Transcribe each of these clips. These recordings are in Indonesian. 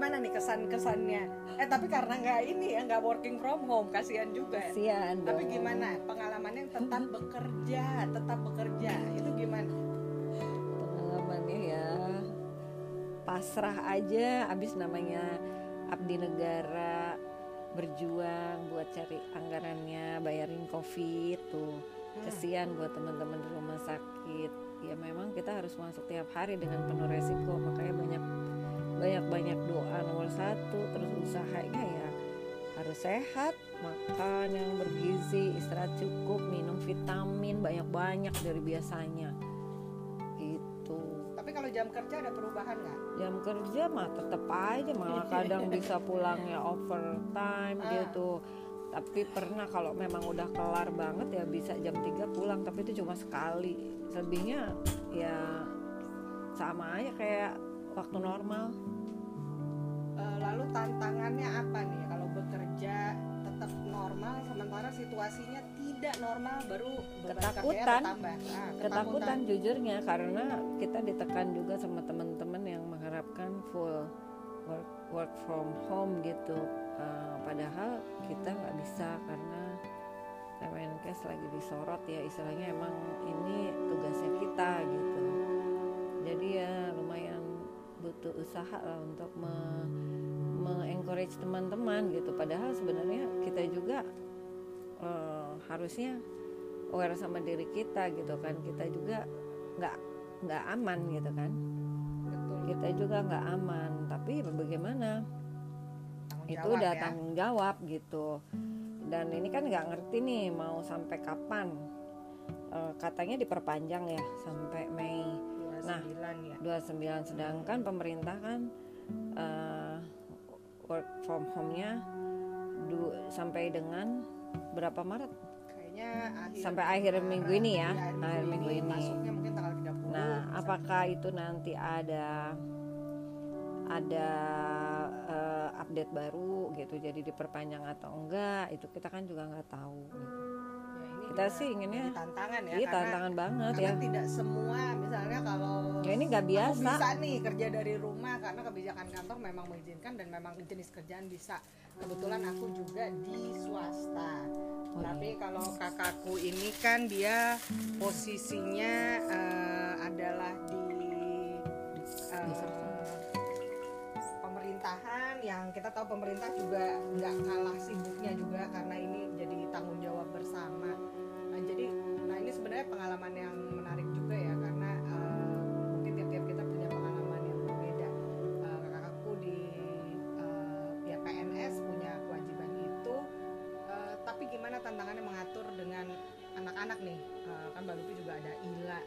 gimana nih kesan-kesannya? Tapi karena nggak ini ya, nggak working from home, kasihan juga. Kasihan. Tapi gimana pengalamannya tetap bekerja itu gimana? Pengalamannya ya pasrah aja, abis namanya abdi negara, berjuang buat cari anggarannya, bayarin COVID tuh. Kasihan buat teman-teman di rumah sakit. Ya memang kita harus masuk tiap hari dengan penuh resiko, makanya banyak doa nomor satu, terus usahanya ya harus sehat, makan yang bergizi, istirahat cukup, minum vitamin banyak dari biasanya gitu. Tapi kalau jam kerja ada perubahan nggak? Jam kerja mah tetap aja, malah kadang bisa pulangnya overtime gitu. Tapi pernah kalau memang udah kelar banget ya bisa jam 3 pulang, tapi itu cuma sekali. Selebihnya ya sama aja kayak waktu normal. Lalu tantangannya apa nih kalau bekerja tetap normal sementara situasinya tidak normal, baru ketakutan jujurnya, karena kita ditekan juga sama teman-teman yang mengharapkan full work from home gitu. Padahal kita nggak bisa karena Kemenkes lagi disorot ya, istilahnya emang ini tugasnya kita gitu. Jadi ya lumayan butuh usaha lah untuk encourage teman-teman gitu. Padahal sebenarnya kita juga harusnya aware sama diri kita gitu kan. Kita juga nggak aman gitu kan. Betul. Kita juga nggak aman, tapi bagaimana? Itu udah tanggung jawab gitu. Dan ini kan nggak ngerti nih mau sampai kapan, katanya diperpanjang ya sampai Mei 29, nah ya. 29, sedangkan pemerintah kan work from home-nya sampai dengan berapa Maret? Kayaknya sampai akhir Maret, minggu ini ya, akhir minggu ini. Masuknya mungkin tanggal 30. Nah, apakah itu nanti ada update baru gitu, jadi diperpanjang atau enggak itu kita kan juga nggak tahu gitu. Ya, ini kita sih inginnya tantangan ya, tantangan banget ya, tidak semua misalnya kalau ya ini nggak biasa bisa nih kerja dari rumah karena kebijakan kantor memang mengizinkan dan memang jenis kerjaan bisa. Kebetulan aku juga di swasta, tapi kalau kakakku ini kan dia posisinya adalah di pemerintahan, yang kita tahu pemerintah juga nggak kalah sibuknya juga karena ini jadi tanggung jawab bersama. Nah ini sebenarnya pengalaman yang menarik juga ya, karena mungkin tiap-tiap kita punya pengalaman yang berbeda. Kakakku di PNS punya kewajiban itu, tapi gimana tantangannya mengatur dengan anak-anak nih, kan Mbak Lupi juga ada Ila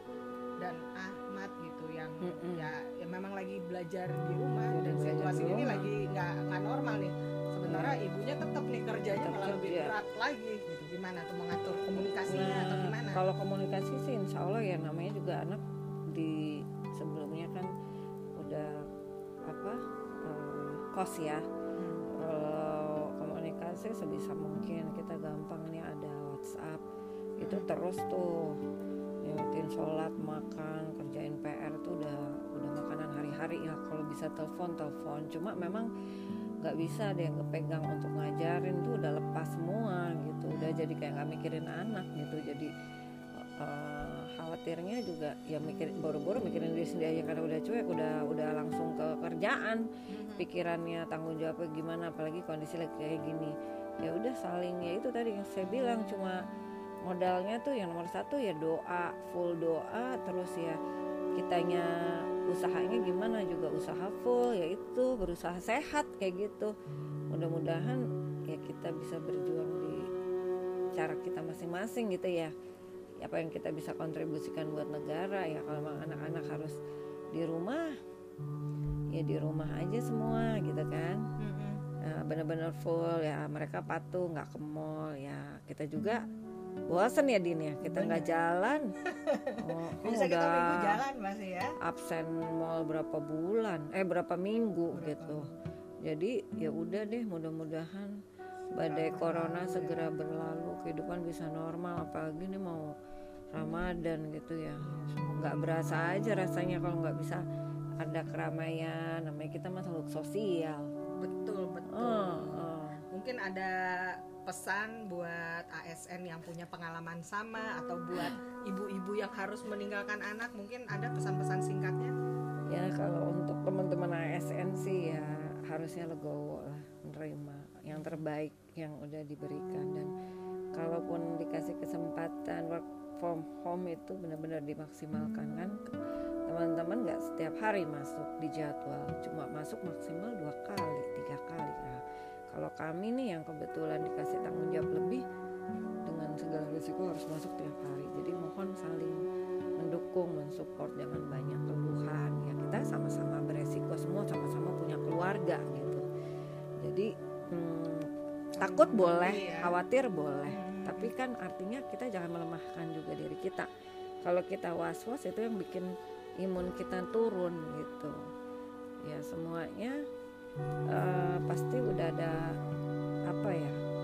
dan Ahmad gitu yang ya memang lagi belajar di rumah dan situasi ini lagi nggak normal nih. Sementara ibunya tetap nih kerjanya malah lebih berat lagi gitu. Gimana tuh mengatur komunikasinya atau gimana? Kalau komunikasi sih insya Allah ya, namanya juga anak di sebelumnya kan udah kos ya. Kalau komunikasi sebisa mungkin kita gampangnya ada WhatsApp itu terus tuh. Rutin sholat, makan, kerjain PR tuh udah makanan hari-hari ya. Kalau bisa telepon, cuma memang nggak bisa deh kepegang untuk ngajarin tuh udah lepas semua gitu. Udah jadi kayak nggak mikirin anak gitu. Jadi khawatirnya juga ya mikirin diri sendiri aja, karena udah cuek, udah langsung ke kerjaan. Pikirannya tanggung jawabnya gimana, apalagi kondisi lagi kayak gini. Ya udah saling, ya itu tadi yang saya bilang, cuma modalnya tuh yang nomor satu ya doa, full doa, terus ya kitanya usahanya gimana juga usaha full, yaitu berusaha sehat kayak gitu. Mudah-mudahan ya kita bisa berjuang di cara kita masing-masing gitu ya. Apa yang kita bisa kontribusikan buat negara ya, kalau memang anak-anak harus di rumah ya di rumah aja semua gitu kan. Bener-bener full ya, mereka patuh, nggak ke mall ya, kita juga bosan ya Din ya, kita nggak jalan. Bisa kita minggu jalan masih ya, absen mal berapa bulan berapa minggu gitu. Jadi ya udah deh, mudah-mudahan badai corona segera berlalu, kehidupan bisa normal, apalagi nih mau Ramadan gitu ya. Nggak berasa aja rasanya kalau nggak bisa ada keramaian, namanya kita makhluk sosial. Betul. Mungkin ada pesan buat ASN yang punya pengalaman sama atau buat ibu-ibu yang harus meninggalkan anak, mungkin ada pesan-pesan singkatnya? Ya, kalau untuk teman-teman ASN sih ya harusnya legowo lah, menerima yang terbaik yang udah diberikan, dan kalaupun dikasih kesempatan work from home itu benar-benar dimaksimalkan. Kan teman-teman nggak setiap hari masuk di jadwal, cuma masuk maksimal 2 kali, 3 kali. Nah, kalau kami nih yang kebetulan dikasih tanggung jawab lebih, dengan segala risiko harus masuk tiap hari. Jadi mohon saling mendukung, mensupport, jangan banyak keluhan. Ya kita sama-sama beresiko, semua sama-sama punya keluarga gitu. Jadi takut boleh, khawatir boleh, tapi kan artinya kita jangan melemahkan juga diri kita. Kalau kita was-was itu yang bikin imun kita turun gitu. Ya semuanya pasti udah ada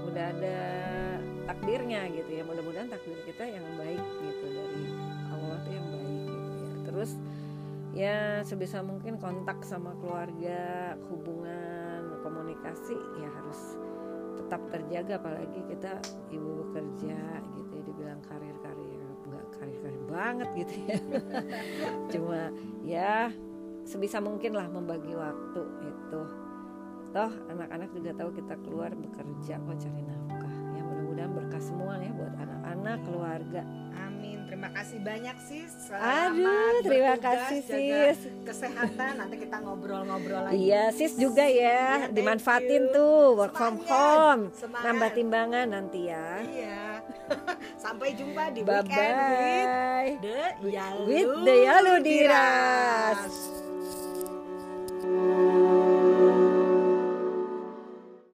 udah ada takdirnya gitu ya, mudah-mudahan takdir kita yang baik gitu, dari Allah tuh yang baik gitu ya. Terus ya sebisa mungkin kontak sama keluarga, hubungan, komunikasi ya harus tetap terjaga, apalagi kita ibu bekerja gitu ya, dibilang karir-karir, enggak karir-karir banget gitu ya cuma ya sebisa mungkin lah membagi waktu itu. Toh anak-anak juga tahu kita keluar bekerja kok cari nafkah. Ya mudah-mudahan berkah semua ya buat anak-anak, keluarga. Amin. Terima kasih banyak sis. Selamat terima kasih sis. Kesehatan. Nanti kita ngobrol-ngobrol lagi. Iya sis juga ya. Dimanfaatin tuh work from home. Semangat. Nambah timbangan nanti ya. Iya. Sampai jumpa di Weekend with the Yaludiras.